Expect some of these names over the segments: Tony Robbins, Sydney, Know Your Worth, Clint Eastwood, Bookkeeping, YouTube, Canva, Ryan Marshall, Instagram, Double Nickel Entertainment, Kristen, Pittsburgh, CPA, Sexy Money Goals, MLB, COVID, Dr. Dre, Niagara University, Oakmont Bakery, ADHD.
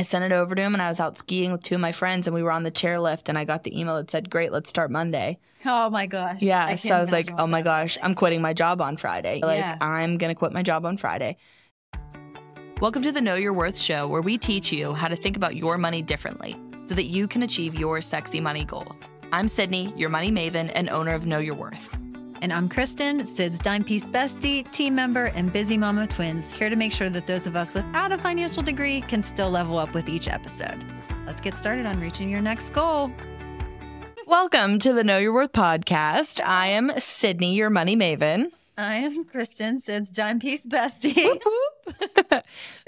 I sent it over to him, and I was out skiing with two of my friends, and we were on the chairlift, and I got the email that said, great, let's start Monday. Oh, my gosh. Yeah, so I was like, oh, my gosh, I'm quitting my job on Friday. Like, yeah. I'm going to quit my job on Friday. Welcome to the Know Your Worth show, where we teach you how to think about your money differently so that you can achieve your sexy money goals. I'm Sydney, your money maven and owner of Know Your Worth. And I'm Kristen, Sid's dime piece bestie, team member, and busy mama twins, here to make sure that those of us without a financial degree can still level up with each episode. Let's get started on reaching your next goal. Welcome to the Know Your Worth podcast. I am Sydney, your money maven. I am Kristen, Sid's dime piece bestie.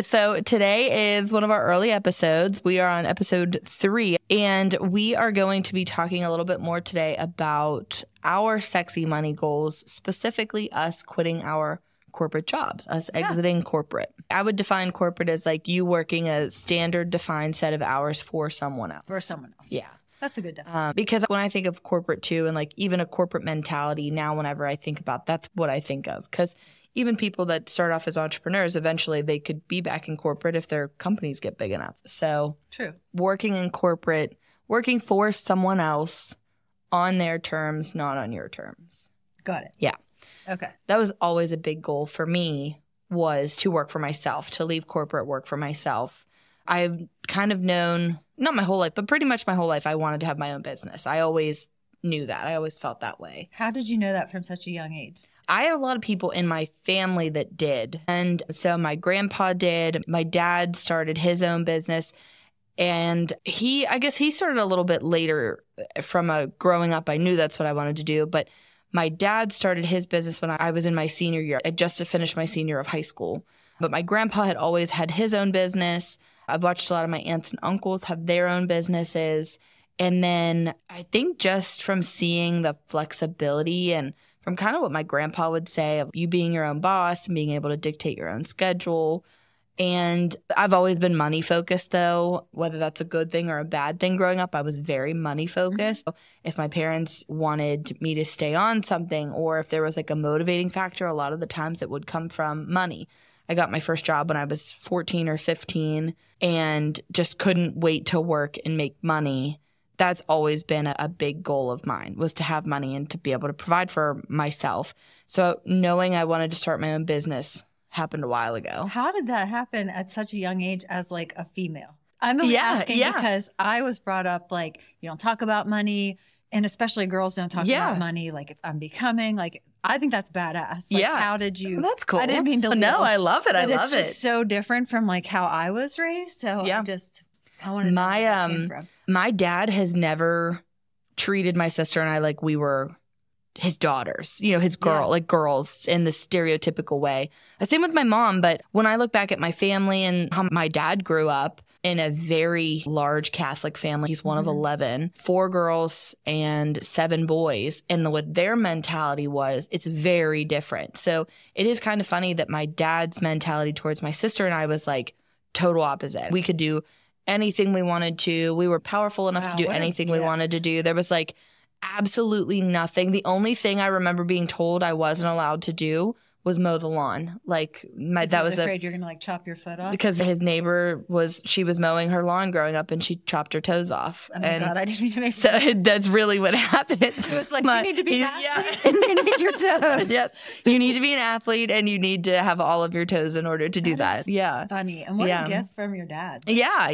So today is one of our early episodes. We are on episode 3, and we are going to be talking a little bit more today about our sexy money goals, specifically us quitting our corporate jobs, us exiting corporate. I would define corporate as like you working a standard defined set of hours for someone else. Yeah. That's a good definition. Because when I think of corporate too, and like even a corporate mentality now, whenever I think about, that's what I think of. Because even people that start off as entrepreneurs, eventually they could be back in corporate if their companies get big enough. So true. Working in corporate, working for someone else on their terms, not on your terms. Got it. Yeah. Okay. That was always a big goal for me, was to work for myself, to leave corporate, work for myself. I've kind of known, not my whole life, but pretty much my whole life, I wanted to have my own business. I always knew that. I always felt that way. How did you know that from such a young age? I had a lot of people in my family that did. And so my grandpa did. My dad started his own business. And he started a little bit later from growing up. I knew that's what I wanted to do. But my dad started his business when I was in my senior year. I just finished my senior year of high school. But my grandpa had always had his own business. I've watched a lot of my aunts and uncles have their own businesses. And then I think just from seeing the flexibility and from kind of what my grandpa would say of you being your own boss and being able to dictate your own schedule. And I've always been money focused, though, whether that's a good thing or a bad thing. Growing up, I was very money focused. If my parents wanted me to stay on something, or if there was like a motivating factor, a lot of the times it would come from money. I got my first job when I was 14 or 15 and just couldn't wait to work and make money. That's always been a big goal of mine, was to have money and to be able to provide for myself. So knowing I wanted to start my own business happened a while ago. How did that happen at such a young age as like a female? I'm only asking because I was brought up like, you don't talk about money, and especially girls don't talk about money. Like, it's unbecoming. Like, I think that's badass. Like, how did you? That's cool. I didn't mean to. No, I love it. I love it. It's just so different from like how I was raised. So I want to know where that came from. My dad has never treated my sister and I like we were his daughters, you know, his girl, like girls in the stereotypical way. The same with my mom. But when I look back at my family and how my dad grew up in a very large Catholic family, he's one of 11, 4 girls and 7 boys. And what their mentality was, it's very different. So it is kind of funny that my dad's mentality towards my sister and I was like total opposite. We could do anything we wanted to. We were powerful enough to do anything we wanted to do. There was like absolutely nothing. The only thing I remember being told I wasn't allowed to do was mow the lawn. Like, that was afraid you're gonna like chop your foot off because his neighbor was mowing her lawn growing up and she chopped her toes off. Oh my God, I didn't mean to make sense. So that's really what happened. It was like you need to be an athlete and you need your toes. Yes, you need to be an athlete and you need to have all of your toes in order to do that. Yeah, funny. And what a gift from your dad. Yeah,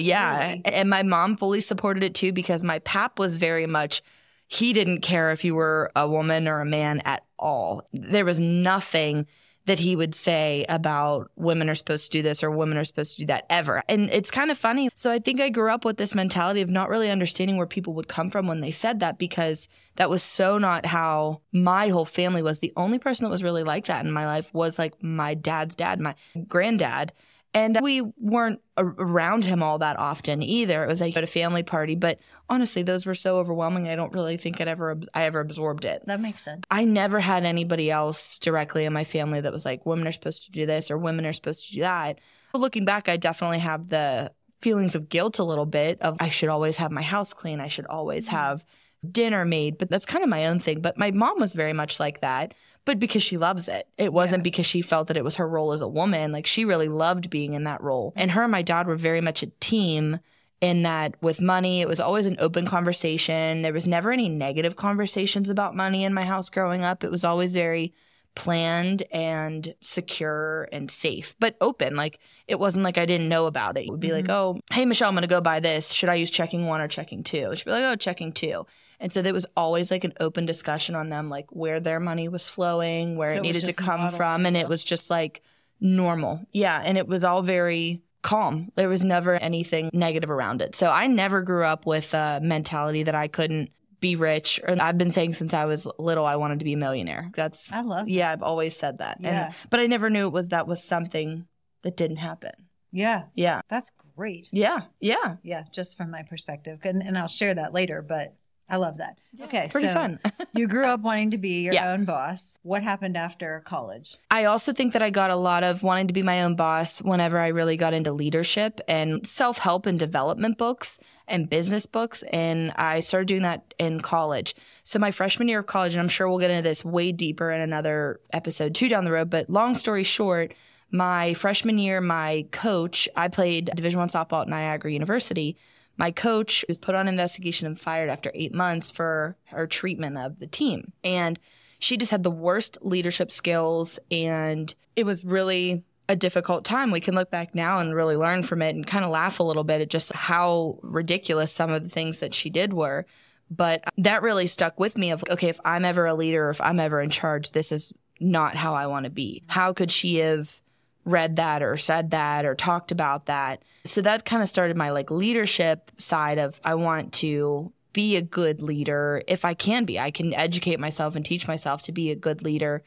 really. And my mom fully supported it too, because my pap was very much. He didn't care if you were a woman or a man at all. There was nothing that he would say about women are supposed to do this or women are supposed to do that ever. And it's kind of funny. So I think I grew up with this mentality of not really understanding where people would come from when they said that, because that was so not how my whole family was. The only person that was really like that in my life was like my dad's dad, my granddad. And we weren't around him all that often either. It was like at a family party. But honestly, those were so overwhelming, I don't really think I ever absorbed it. That makes sense. I never had anybody else directly in my family that was like, women are supposed to do this or women are supposed to do that. But looking back, I definitely have the feelings of guilt a little bit of I should always have my house clean. I should always have dinner made. But that's kind of my own thing. But my mom was very much like that. but because she loves it. It wasn't because she felt that it was her role as a woman. Like, she really loved being in that role. And her and my dad were very much a team in that with money, it was always an open conversation. There was never any negative conversations about money in my house growing up. It was always very planned and secure and safe, but open. Like, it wasn't like I didn't know about it. It would be like, oh, hey, Michelle, I'm going to go buy this. Should I use checking one or checking two? She'd be like, oh, checking two. And so there was always like an open discussion on them, like where their money was flowing, where it needed to come from. And it was just like normal. Yeah. And it was all very calm. There was never anything negative around it. So I never grew up with a mentality that I couldn't be rich. Or I've been saying since I was little, I wanted to be a millionaire. That's, I love that. Yeah, I've always said that. Yeah. But I never knew that was something that didn't happen. Yeah. Yeah. That's great. Yeah. Yeah. Yeah. Just from my perspective. And I'll share that later, but I love that. Yeah, okay, pretty so fun. You grew up wanting to be your own boss. What happened after college? I also think that I got a lot of wanting to be my own boss whenever I really got into leadership and self-help and development books and business books. And I started doing that in college. So my freshman year of college, and I'm sure we'll get into this way deeper in another episode two down the road, but long story short, my freshman year, my coach, I played Division I softball at Niagara University. My coach was put on investigation and fired after 8 months for her treatment of the team. And she just had the worst leadership skills, and it was really a difficult time. We can look back now and really learn from it and kind of laugh a little bit at just how ridiculous some of the things that she did were. But that really stuck with me of, okay, if I'm ever a leader, or if I'm ever in charge, this is not how I want to be. How could she have read that or said that or talked about that? So that kind of started my like leadership side of, I want to be a good leader if I can be. I can educate myself and teach myself to be a good leader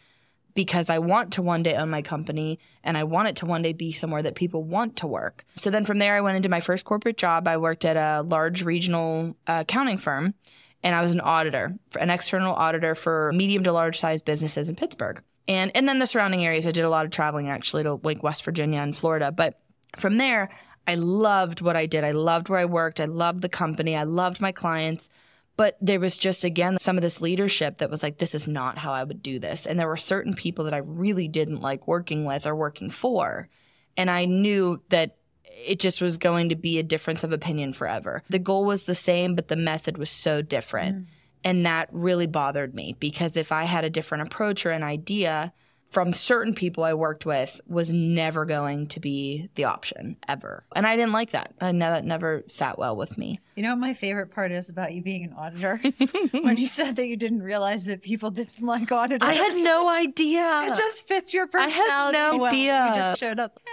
because I want to one day own my company and I want it to one day be somewhere that people want to work. So then from there, I went into my first corporate job. I worked at a large regional accounting firm, and I was an auditor, an external auditor for medium to large sized businesses in Pittsburgh. And then the surrounding areas. I did a lot of traveling actually to like West Virginia and Florida. But from there, I loved what I did. I loved where I worked. I loved the company. I loved my clients. But there was just, again, some of this leadership that was like, this is not how I would do this. And there were certain people that I really didn't like working with or working for. And I knew that it just was going to be a difference of opinion forever. The goal was the same, but the method was so different. And that really bothered me, because if I had a different approach or an idea from certain people I worked with, was never going to be the option ever. And I didn't like that. That never sat well with me. You know what my favorite part is about you being an auditor? When you said that you didn't realize that people didn't like auditors. I had no idea. It just fits your personality. I had no idea. You just showed up. Hey,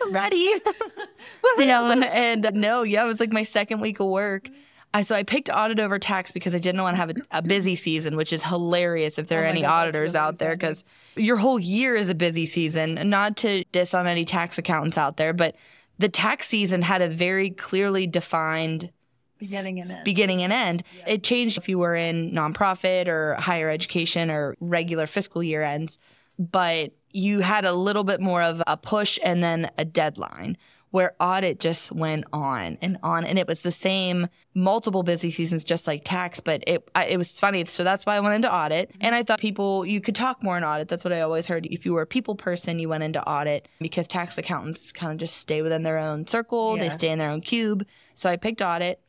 I'm ready. I was like my second week of work. So I picked audit over tax because I didn't want to have a busy season, which is hilarious if there are any auditors out there, because your whole year is a busy season. Not to diss on any tax accountants out there, but the tax season had a very clearly defined beginning and end. Yep. It changed if you were in nonprofit or higher education or regular fiscal year ends, but you had a little bit more of a push and then a deadline, where audit just went on. And it was the same multiple busy seasons, just like tax, but it was funny. So that's why I went into audit. And I thought you could talk more in audit. That's what I always heard. If you were a people person, you went into audit, because tax accountants kind of just stay within their own circle. Yeah. They stay in their own cube. So I picked audit,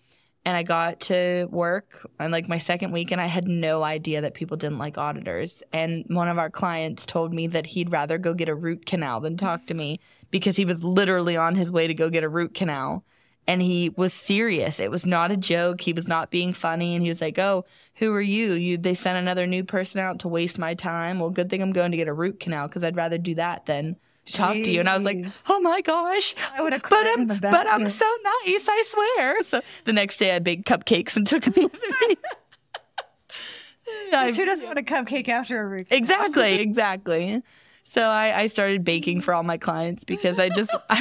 and I got to work on like my second week, and I had no idea that people didn't like auditors. And one of our clients told me that he'd rather go get a root canal than talk to me, because he was literally on his way to go get a root canal. And he was serious. It was not a joke. He was not being funny. And he was like, oh, who are you? They sent another new person out to waste my time. Well, good thing I'm going to get a root canal, because I'd rather do that than talk to you. And I was like, oh my gosh, I would have cried. I'm so nice, I swear. So the next day I baked cupcakes and took them. Who doesn't want a cupcake after a root canal? Exactly. So I started baking for all my clients, because I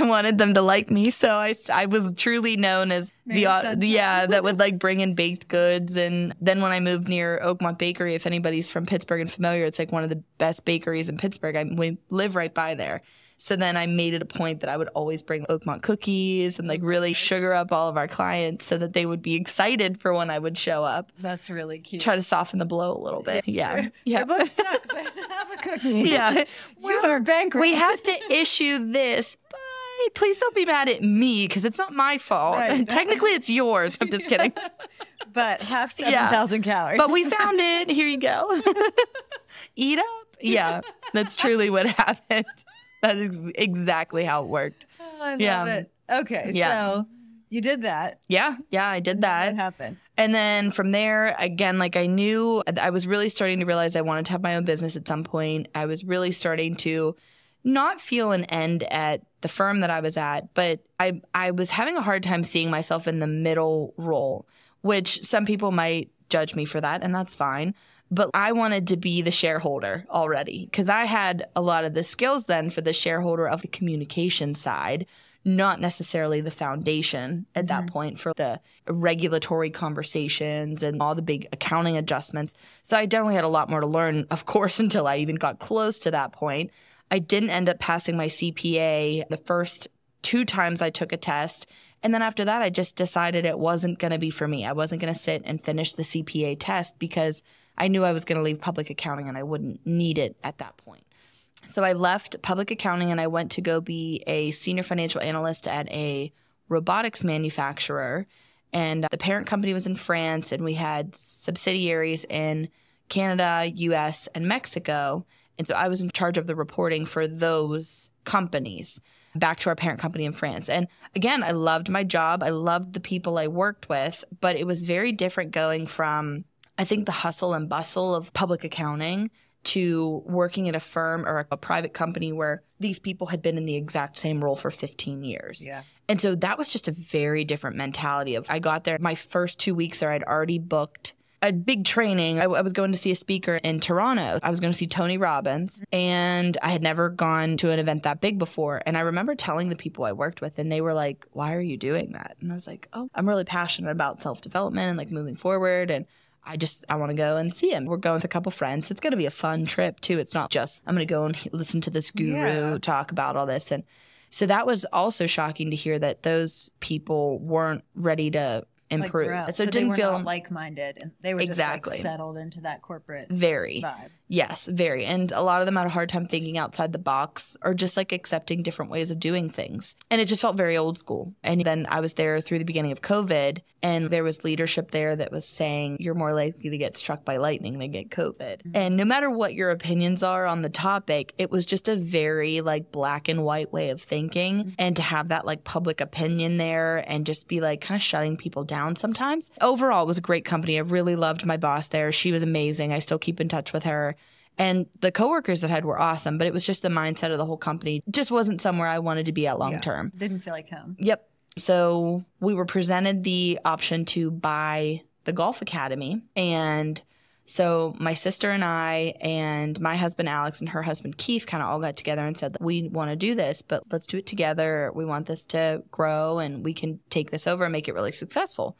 wanted them to like me. So I was truly known as that would like bring in baked goods. And then when I moved near Oakmont Bakery, if anybody's from Pittsburgh and familiar, it's like one of the best bakeries in Pittsburgh. We live right by there. So then I made it a point that I would always bring Oakmont cookies and like really sugar up all of our clients so that they would be excited for when I would show up. That's really cute. Try to soften the blow a little bit. Yeah. Your book suck, but have a cookie. Yeah. You are bankrupt. We have to issue this, but please don't be mad at me because it's not my fault. Right. Technically, it's yours. I'm just kidding. But have 7,000 calories. But we found it. Here you go. Eat up. Yeah, that's truly what happened. That is exactly how it worked. Oh, I love it. Okay, so you did that. Yeah, I did that. What happened? And then from there, again, like I knew I was really starting to realize I wanted to have my own business at some point. I was really starting to not feel an end at the firm that I was at, but I was having a hard time seeing myself in the middle role, which some people might judge me for that, and that's fine. But I wanted to be the shareholder already because I had a lot of the skills then for the shareholder of the communication side, not necessarily the foundation at that point for the regulatory conversations and all the big accounting adjustments. So I definitely had a lot more to learn, of course, until I even got close to that point. I didn't end up passing my CPA the first 2 times I took a test. And then after that, I just decided it wasn't going to be for me. I wasn't going to sit and finish the CPA test because I knew I was going to leave public accounting and I wouldn't need it at that point. So I left public accounting and I went to go be a senior financial analyst at a robotics manufacturer. And the parent company was in France and we had subsidiaries in Canada, US, and Mexico. And so I was in charge of the reporting for those companies back to our parent company in France. And again, I loved my job. I loved the people I worked with, but it was very different going from, I think, the hustle and bustle of public accounting to working at a firm or a private company where these people had been in the exact same role for 15 years. Yeah. And so that was just a very different mentality of I got there. My first 2 weeks there, I'd already booked a big training. I was going to see a speaker in Toronto. I was going to see Tony Robbins, and I had never gone to an event that big before. And I remember telling the people I worked with, and they were like, why are you doing that? And I was like, oh, I'm really passionate about self-development and like moving forward. And I want to go and see him. We're going with a couple friends. It's going to be a fun trip too. It's not just, I'm going to go and listen to this guru talk about all this. And so that was also shocking to hear that those people weren't ready to improve. Like so it didn't feel not like-minded. And they were just like settled into that corporate vibe. Yes, very. And a lot of them had a hard time thinking outside the box or just like accepting different ways of doing things. And it just felt very old school. And then I was there through the beginning of COVID, and there was leadership there that was saying you're more likely to get struck by lightning than get COVID. Mm-hmm. And no matter what your opinions are on the topic, it was just a very like black and white way of thinking. Mm-hmm. And to have that like public opinion there and just be like kind of shutting people down sometimes. Overall, it was a great company. I really loved my boss there. She was amazing. I still keep in touch with her. And the coworkers that I had were awesome, but it was just the mindset of the whole company. Just wasn't somewhere I wanted to be at long term. Didn't feel like home. Yep. So we were presented the option to buy the golf academy. And so my sister and I and my husband Alex and her husband Keith kind of all got together and said, we want to do this, but let's do it together. We want this to grow and we can take this over and make it really successful.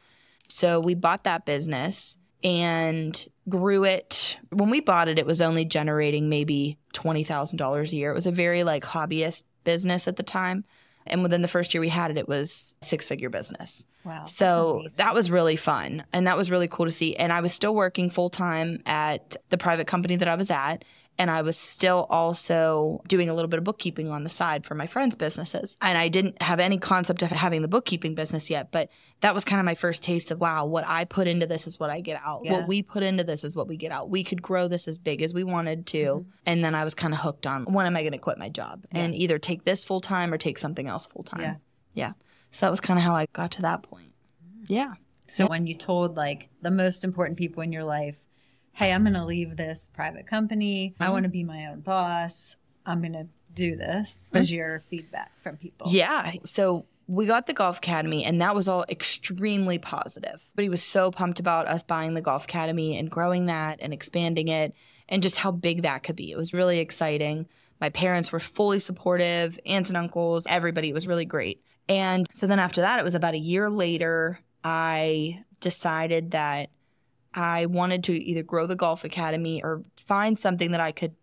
So we bought that business and grew it. When we bought it, it was only generating maybe $20,000 a year. It was a very like hobbyist business at the time. And within the first year we had it, it was a 6-figure business. Wow. So that was really fun. And that was really cool to see. And I was still working full time at the private company that I was at. And I was still also doing a little bit of bookkeeping on the side for my friends' businesses. And I didn't have any concept of having the bookkeeping business yet. But that was kind of my first taste of, wow, what I put into this is what I get out. Yeah. What we put into this is what we get out. We could grow this as big as we wanted to. Mm-hmm. And then I was kind of hooked on, when am I going to quit my job? Yeah. And either take this full time or take something else full time. Yeah. So that was kind of how I got to that point. Yeah. So when you told like the most important people in your life, hey, I'm going to leave this private company. I want to be my own boss. I'm going to do this. What was your feedback from people? Yeah. So we got the Golf Academy, and that was all extremely positive. But he was so pumped about us buying the Golf Academy and growing that and expanding it and just how big that could be. It was really exciting. My parents were fully supportive, aunts and uncles, everybody. It was really great. And so then after that, it was about a year later, I decided that I wanted to either grow the golf academy or find something that I could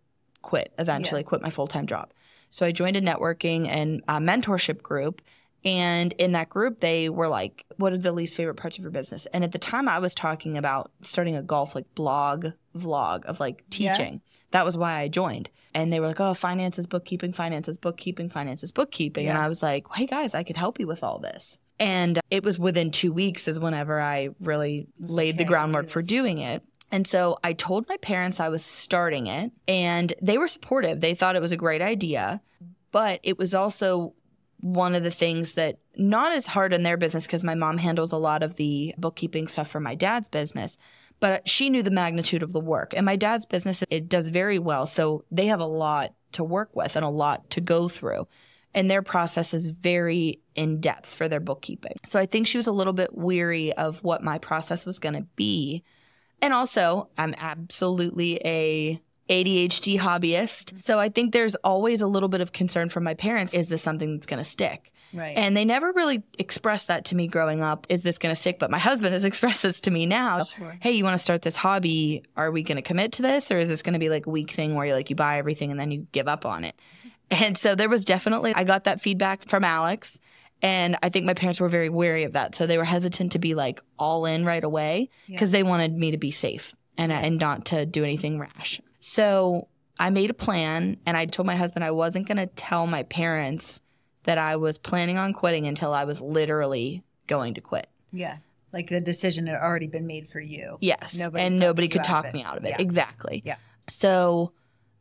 quit eventually, quit my full-time job. So I joined a networking and mentorship group. And in that group, they were like, what are the least favorite parts of your business? And at the time, I was talking about starting a golf like blog vlog of like teaching. Yeah. That was why I joined. And they were like, oh, finances, bookkeeping, finances, bookkeeping, finances, bookkeeping. Yeah. And I was like, hey, guys, I could help you with all this. And it was within 2 weeks is whenever I really laid the groundwork for doing it. And so I told my parents I was starting it, and they were supportive. They thought it was a great idea, but it was also one of the things that not as hard in their business because my mom handles a lot of the bookkeeping stuff for my dad's business, but she knew the magnitude of the work. And my dad's business, it does very well. So they have a lot to work with and a lot to go through. And their process is very in-depth for their bookkeeping. So I think she was a little bit weary of what my process was going to be. And also, I'm absolutely a ADHD hobbyist. So I think there's always a little bit of concern from my parents, is this something that's going to stick? Right. And they never really expressed that to me growing up, is this going to stick? But my husband has expressed this to me now. Sure. Hey, you want to start this hobby? Are we going to commit to this? Or is this going to be like a week thing where you like you buy everything and then you give up on it? And so there was definitely, I got that feedback from Alex, and I think my parents were very wary of that. So they were hesitant to be like all in right away because they wanted me to be safe and not to do anything rash. So I made a plan, and I told my husband I wasn't going to tell my parents that I was planning on quitting until I was literally going to quit. Yeah. Like the decision had already been made for you. Yes. Nobody could talk me out of it. Yeah. Exactly. Yeah. So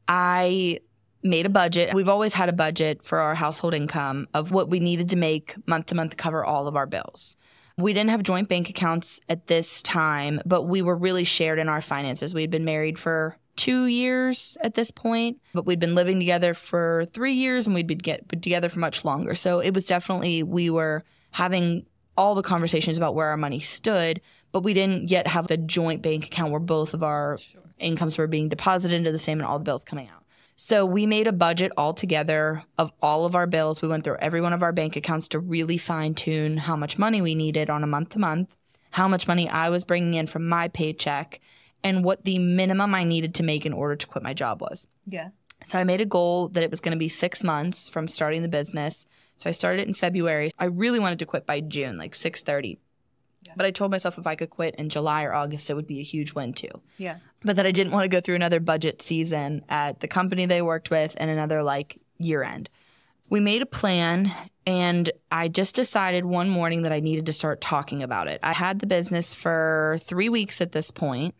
I made a budget. We've always had a budget for our household income of what we needed to make month to month to cover all of our bills. We didn't have joint bank accounts at this time, but we were really shared in our finances. We had been married for 2 years at this point, but we'd been living together for 3 years, and we'd been together for much longer. So it was definitely, we were having all the conversations about where our money stood, but we didn't yet have the joint bank account where both of our incomes were being deposited into the same and all the bills coming out. So we made a budget all together of all of our bills. We went through every one of our bank accounts to really fine-tune how much money we needed on a month-to-month, how much money I was bringing in from my paycheck, and what the minimum I needed to make in order to quit my job was. Yeah. So I made a goal that it was going to be 6 months from starting the business. So I started it in February. I really wanted to quit by June, like 6:30. Yeah. But I told myself if I could quit in July or August, it would be a huge win too. Yeah. But that I didn't want to go through another budget season at the company they worked with and another like year end. We made a plan, and I just decided one morning that I needed to start talking about it. I had the business for 3 weeks at this point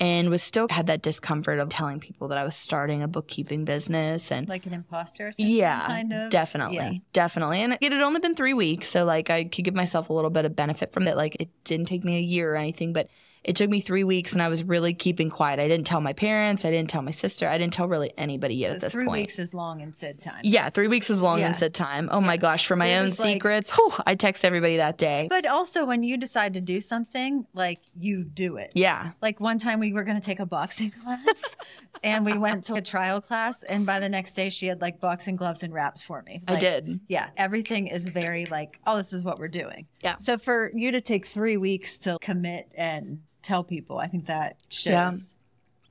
and was still had that discomfort of telling people that I was starting a bookkeeping business. And like an imposter or something? Yeah, kind of. Definitely. Yeah. Definitely. And it had only been 3 weeks, so like I could give myself a little bit of benefit from it. Like it didn't take me a year or anything, but it took me 3 weeks, and I was really keeping quiet. I didn't tell my parents. I didn't tell my sister. I didn't tell really anybody yet at this point. 3 weeks is long in said time. Yeah, 3 weeks is long in said time. Oh, my gosh. For my own secrets, I text everybody that day. But also when you decide to do something, like you do it. Yeah. Like one time we were going to take a boxing class, and we went to a trial class, and by the next day she had like boxing gloves and wraps for me. Like, I did. Yeah. Everything is very like, oh, this is what we're doing. Yeah. So for you to take 3 weeks to commit and tell people, I think that shows. Yeah.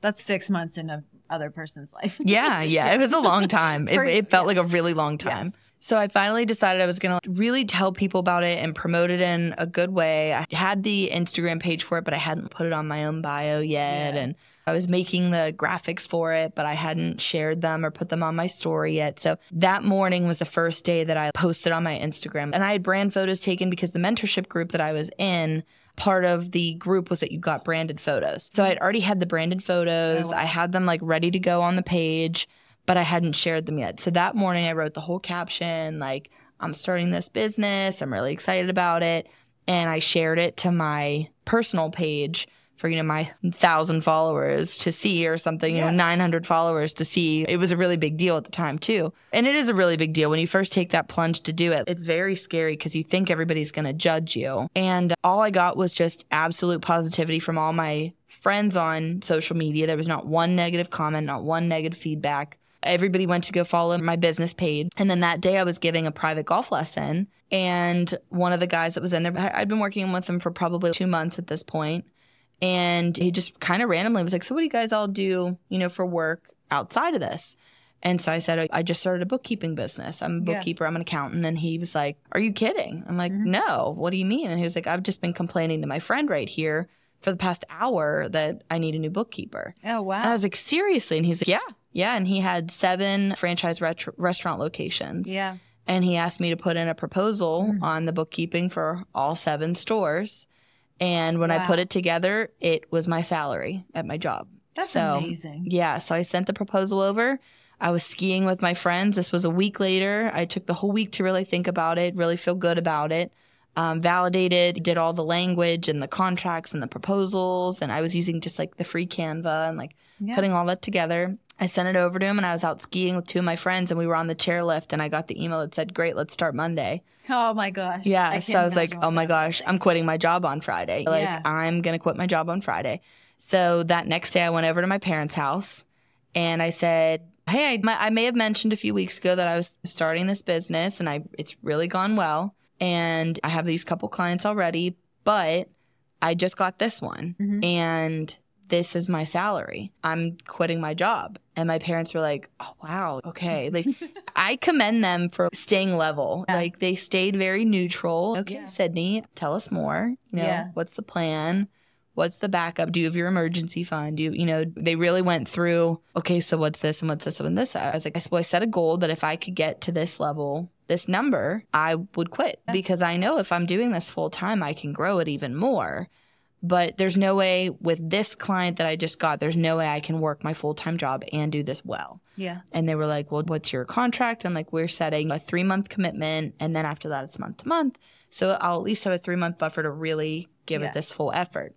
That's 6 months in another person's life. Yeah. It was a long time. It felt like a really long time. Yes. So I finally decided I was going to really tell people about it and promote it in a good way. I had the Instagram page for it, but I hadn't put it on my own bio yet. Yeah. And I was making the graphics for it, but I hadn't shared them or put them on my story yet. So that morning was the first day that I posted on my Instagram. And I had brand photos taken because the mentorship group that I was in, part of the group was that you got branded photos. So I'd already had the branded photos. I had them like ready to go on the page, but I hadn't shared them yet. So that morning I wrote the whole caption, like, I'm starting this business. I'm really excited about it. And I shared it to my personal page for, my 1,000 followers to see or something, 900 followers to see. It was a really big deal at the time too. And it is a really big deal when you first take that plunge to do it. It's very scary because you think everybody's going to judge you. And all I got was just absolute positivity from all my friends on social media. There was not one negative comment, not one negative feedback. Everybody went to go follow my business page. And then that day I was giving a private golf lesson. And one of the guys that was in there, I'd been working with him for probably 2 months at this point. And he just kind of randomly was like, so what do you guys all do, for work outside of this? And so I said, I just started a bookkeeping business. I'm a bookkeeper. Yeah. I'm an accountant. And he was like, are you kidding? I'm like, mm-hmm. No, what do you mean? And he was like, I've just been complaining to my friend right here for the past hour that I need a new bookkeeper. Oh, wow. And I was like, seriously? And he's like, yeah. And he had 7 franchise restaurant locations. Yeah. And he asked me to put in a proposal on the bookkeeping for all 7 stores. And when I put it together, it was my salary at my job. That's amazing. Yeah. So I sent the proposal over. I was skiing with my friends. This was a week later. I took the whole week to really think about it, really feel good about it, validated, did all the language and the contracts and the proposals. And I was using just like the free Canva and putting all that together. I sent it over to him, and I was out skiing with 2 of my friends, and we were on the chairlift, and I got the email that said, great, let's start Monday. Oh, my gosh. Yeah. So I was like, oh, my gosh, I'm quitting my job on Friday. I'm going to quit my job on Friday. So that next day I went over to my parents' house, and I said, hey, I may have mentioned a few weeks ago that I was starting this business, and it's really gone well, and I have these couple clients already, but I just got this one, and this is my salary. I'm quitting my job. And my parents were like, oh, wow. Okay. Like, I commend them for staying level. Yeah. Like, they stayed very neutral. Okay, yeah. Sydney, tell us more. You know, what's the plan? What's the backup? Do you have your emergency fund? Do you, they really went through, okay, so what's this and what's this and this? I was like, I set a goal that if I could get to this level, this number, I would quit because I know if I'm doing this full time, I can grow it even more. But there's no way with this client that I just got, there's no way I can work my full-time job and do this well. Yeah. And they were like, well, what's your contract? I'm like, we're setting a 3-month commitment. And then after that, it's month to month. So I'll at least have a 3-month buffer to really give it this full effort.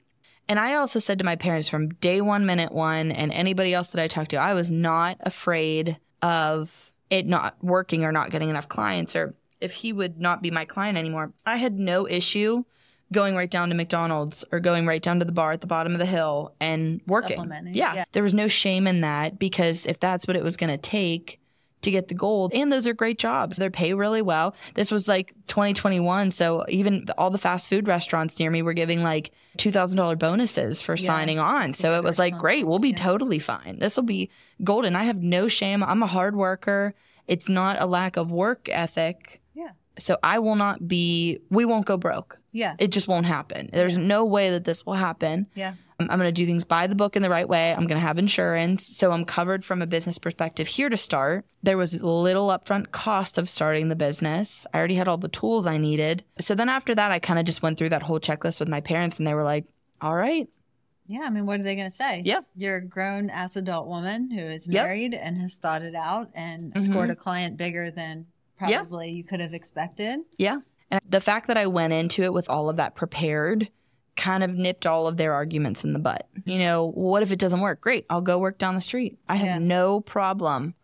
And I also said to my parents from day one, minute one, and anybody else that I talked to, I was not afraid of it not working or not getting enough clients or if he would not be my client anymore. I had no issue going right down to McDonald's or going right down to the bar at the bottom of the hill and working. Yeah. There was no shame in that because if that's what it was going to take to get the goal, and those are great jobs. They pay really well. This was like 2021. So even all the fast food restaurants near me were giving like $2,000 bonuses for signing on. So it was like, great, we'll be totally fine. This will be golden. I have no shame. I'm a hard worker. It's not a lack of work ethic. Yeah. So we won't go broke. Yeah. It just won't happen. There's no way that this will happen. Yeah. I'm going to do things by the book in the right way. I'm going to have insurance. So I'm covered from a business perspective here to start. There was little upfront cost of starting the business. I already had all the tools I needed. So then after that, I kind of just went through that whole checklist with my parents and they were like, all right. Yeah. I mean, what are they going to say? Yeah. You're a grown ass adult woman who is married and has thought it out and scored a client bigger than probably you could have expected. Yeah. And the fact that I went into it with all of that prepared kind of nipped all of their arguments in the butt. What if it doesn't work? Great. I'll go work down the street. I have no problem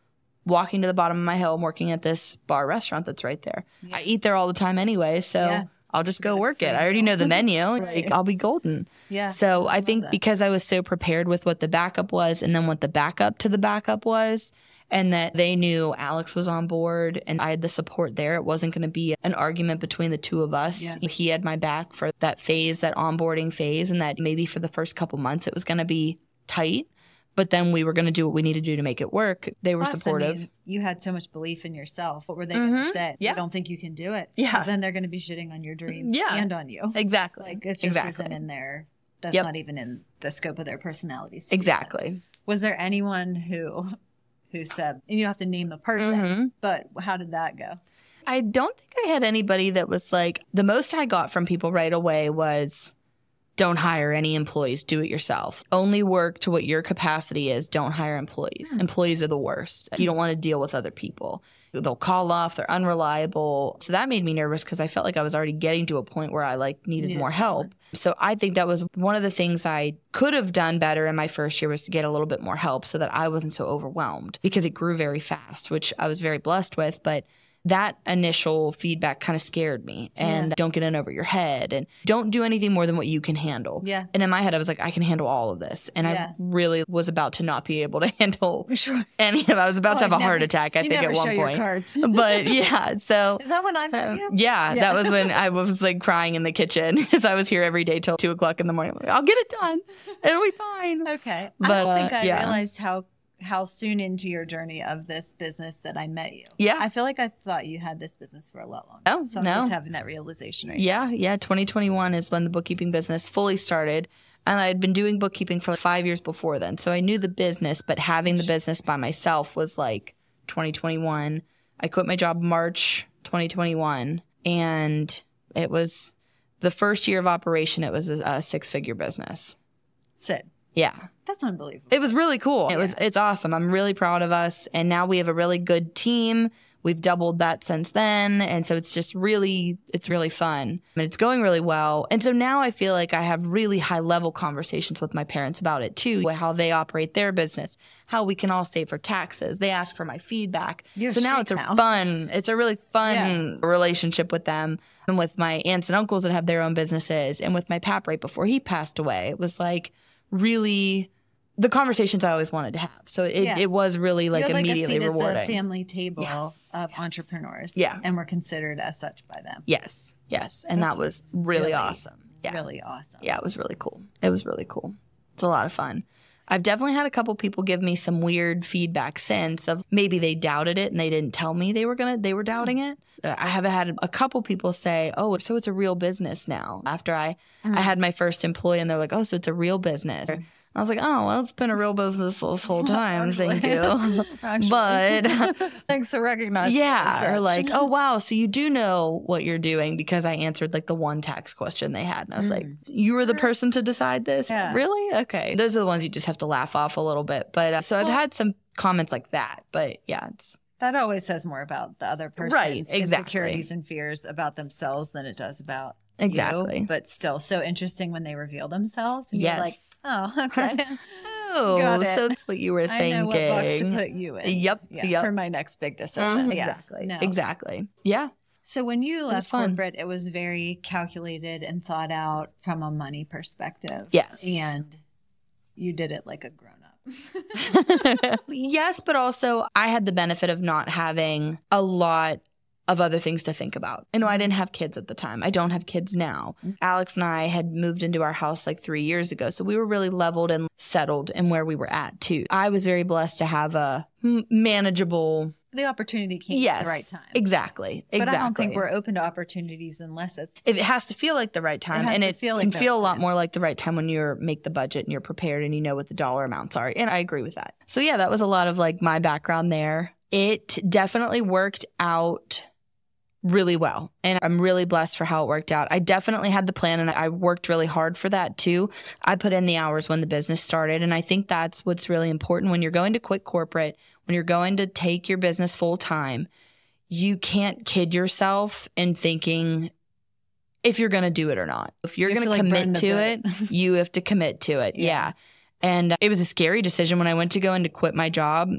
walking to the bottom of my hill and working at this bar restaurant that's right there. Yeah. I eat there all the time anyway, so I'll just go work it. I already know the menu. Like, I'll be golden. Yeah. So I think because I was so prepared with what the backup was and then what the backup to the backup was, and that they knew Alex was on board and I had the support there. It wasn't going to be an argument between the two of us. Yeah. He had my back for that phase, that onboarding phase, and that maybe for the first couple months it was going to be tight. But then we were going to do what we needed to do to make it work. They were supportive. I mean, you had so much belief in yourself. What were they going to say? Yeah. I don't think you can do it. Yeah. Then they're going to be shitting on your dreams and on you. Exactly. Like, it just isn't in there. That's not even in the scope of their personalities. Exactly. Was there anyone who said, and you don't have to name the person, but how did that go? I don't think I had anybody that was like, the most I got from people right away was, don't hire any employees, do it yourself. Only work to what your capacity is, don't hire employees. Mm. Employees are the worst. You don't want to deal with other people. They'll call off, they're unreliable. So that made me nervous because I felt like I was already getting to a point where I needed more help. So I think that was one of the things I could have done better in my first year was to get a little bit more help so that I wasn't so overwhelmed because it grew very fast, which I was very blessed with. But that initial feedback kind of scared me and don't get in over your head and don't do anything more than what you can handle. Yeah. And in my head, I was like, I can handle all of this. And I really was about to not be able to handle any of it. I was about to have a heart attack, I think, at one point. But so. Is that when I'm that was when I was like crying in the kitchen because I was here every day till 2:00 in the morning. I'll get it done. It'll be fine. Okay. But I don't think I realized how how soon into your journey of this business that I met you. Yeah. I feel like I thought you had this business for a lot longer. Oh, so I'm just having that realization right now. Yeah. 2021 is when the bookkeeping business fully started. And I had been doing bookkeeping for like 5 years before then. So I knew the business, but having the business by myself was like 2021. I quit my job March 2021. And it was the first year of operation. It was a six-figure business. Sid. Yeah. That's unbelievable. It was really cool. It's awesome. I'm really proud of us. And now we have a really good team. We've doubled that since then. And so it's just really, it's really fun. And it's going really well. And so now I feel like I have really high level conversations with my parents about it too, how they operate their business, how we can all save for taxes. They ask for my feedback. So now it's a really fun relationship with them and with my aunts and uncles that have their own businesses. And with my pap right before he passed away, it was like really the conversations I always wanted to have. So it was really like immediately rewarding. At the family table of entrepreneurs. Yeah. And we're considered as such by them. Yes. Yes. And that was really awesome. Yeah. Really awesome. Yeah. It was really cool. It's a lot of fun. I've definitely had a couple people give me some weird feedback since of maybe they doubted it and they didn't tell me they were doubting it. I have had a couple people say, oh, so it's a real business now. After I had my first employee and they're like, oh, so it's a real business. I was like, oh, well, it's been a real business this whole time. Thank you. But thanks for recognizing. Yeah. Or like, oh, wow. So you do know what you're doing because I answered like the one tax question they had. And I was like, you were the person to decide this? Yeah. Really? Okay. Those are the ones you just have to laugh off a little bit. But so I've had some comments like that. But yeah, that always says more about the other person's insecurities and fears about themselves than it does about you, but still so interesting when they reveal themselves. And you're like, oh, okay. Oh, so that's what you were thinking. I know what box to put you in. Yep. For my next big decision. Exactly. Yeah. So when you left corporate, it was very calculated and thought out from a money perspective. Yes. And you did it like a grown-up. Yes, but also I had the benefit of not having a lot of other things to think about. I know I didn't have kids at the time. I don't have kids now. Alex and I had moved into our house like 3 years ago. So we were really leveled and settled in where we were at too. I was very blessed to have a manageable. The opportunity came at the right time. Exactly. But I don't think we're open to opportunities unless it has to feel like the right time. And it can feel a lot more like the right time when you make the budget and you're prepared and you know what the dollar amounts are. And I agree with that. So yeah, that was a lot of like my background there. It definitely worked out really well. And I'm really blessed for how it worked out. I definitely had the plan and I worked really hard for that too. I put in the hours when the business started. And I think that's what's really important when you're going to quit corporate, when you're going to take your business full time, you can't kid yourself in thinking if you're going to do it or not. If you're going to commit to it, you have to commit to it. Yeah. And it was a scary decision when I went to go and quit my job.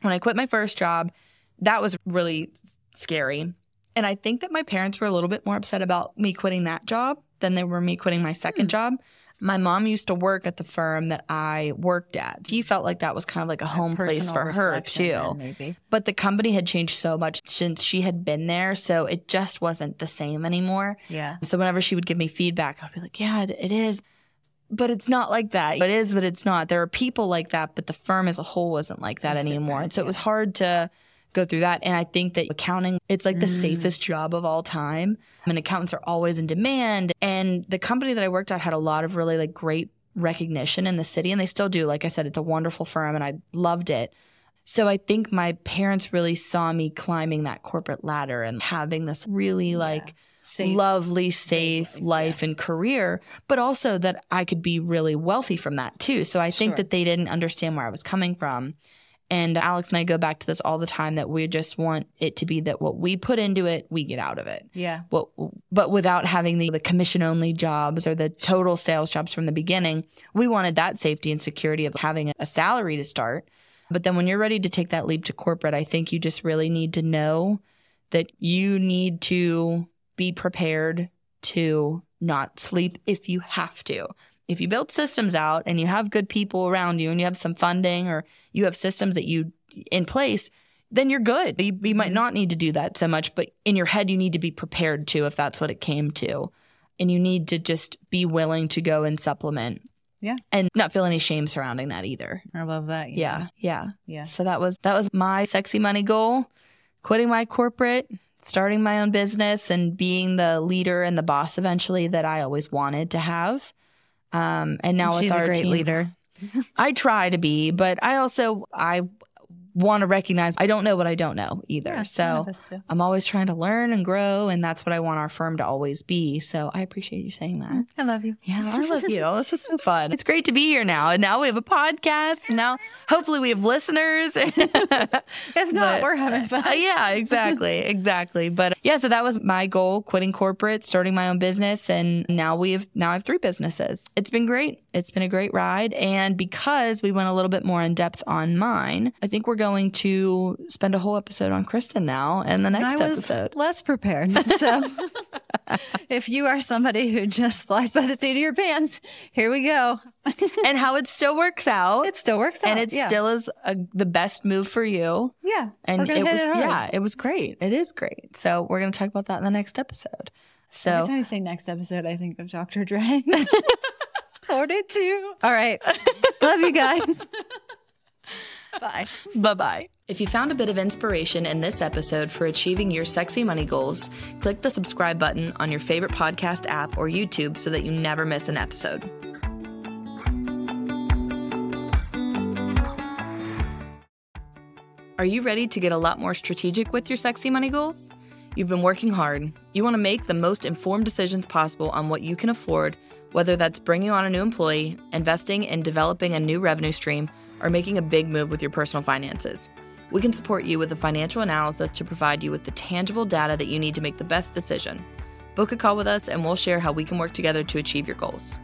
When I quit my first job, that was really scary. And I think that my parents were a little bit more upset about me quitting that job than they were me quitting my second job. My mom used to work at the firm that I worked at. She felt like that was kind of like a home place for her too. But the company had changed so much since she had been there. So it just wasn't the same anymore. Yeah. So whenever she would give me feedback, I'd be like, yeah, it is. But it's not like that. It is, but it's not. There are people like that, but the firm as a whole wasn't like that anymore. And so it was hard to go through that. And I think that accounting, it's like the safest job of all time. I mean, accountants are always in demand. And the company that I worked at had a lot of really like great recognition in the city. And they still do. Like I said, it's a wonderful firm and I loved it. So I think my parents really saw me climbing that corporate ladder and having this really like safe, lovely life and career, but also that I could be really wealthy from that too. So I think that they didn't understand where I was coming from. And Alex and I go back to this all the time that we just want it to be that what we put into it, we get out of it. Yeah. But without having the commission only jobs or the total sales jobs from the beginning, we wanted that safety and security of having a salary to start. But then when you're ready to take that leap to corporate, I think you just really need to know that you need to be prepared to not sleep if you have to. If you build systems out and you have good people around you and you have some funding or you have systems that you in place, then you're good. You might not need to do that so much, but in your head, you need to be prepared to if that's what it came to. And you need to just be willing to go and supplement Yeah. And not feel any shame surrounding that either. I love that. Yeah. Yeah. Yeah. So that was my sexy money goal, quitting my corporate, starting my own business, and being the leader and the boss eventually that I always wanted to have. And now she's with our a great team, leader. I try to be, but I want to recognize I don't know what I don't know either. Yeah, so I'm always trying to learn and grow, and that's what I want our firm to always be. So I appreciate you saying that. I love you. Yeah, I love you. This is so fun. It's great to be here now. And now we have a podcast. And now hopefully we have listeners. If not, we're having fun. Yeah, exactly. Exactly. But yeah, so that was my goal, quitting corporate, starting my own business. And now I have 3 businesses. It's been great. It's been a great ride. And because we went a little bit more in depth on mine, I think we're going to spend a whole episode on Kristen now and the next episode. I was less prepared. So if you are somebody who just flies by the seat of your pants, here we go. And how it still works out. It still works out. And it still is the best move for you. Yeah. And it was great. It is great. So we're going to talk about that in the next episode. So every time you say next episode, I think of Dr. Dre. 42. All right. Love you guys. Bye. Bye-bye. If you found a bit of inspiration in this episode for achieving your sexy money goals, click the subscribe button on your favorite podcast app or YouTube so that you never miss an episode. Are you ready to get a lot more strategic with your sexy money goals? You've been working hard. You want to make the most informed decisions possible on what you can afford, whether that's bringing on a new employee, investing in developing a new revenue stream, or making a big move with your personal finances. We can support you with a financial analysis to provide you with the tangible data that you need to make the best decision. Book a call with us and we'll share how we can work together to achieve your goals.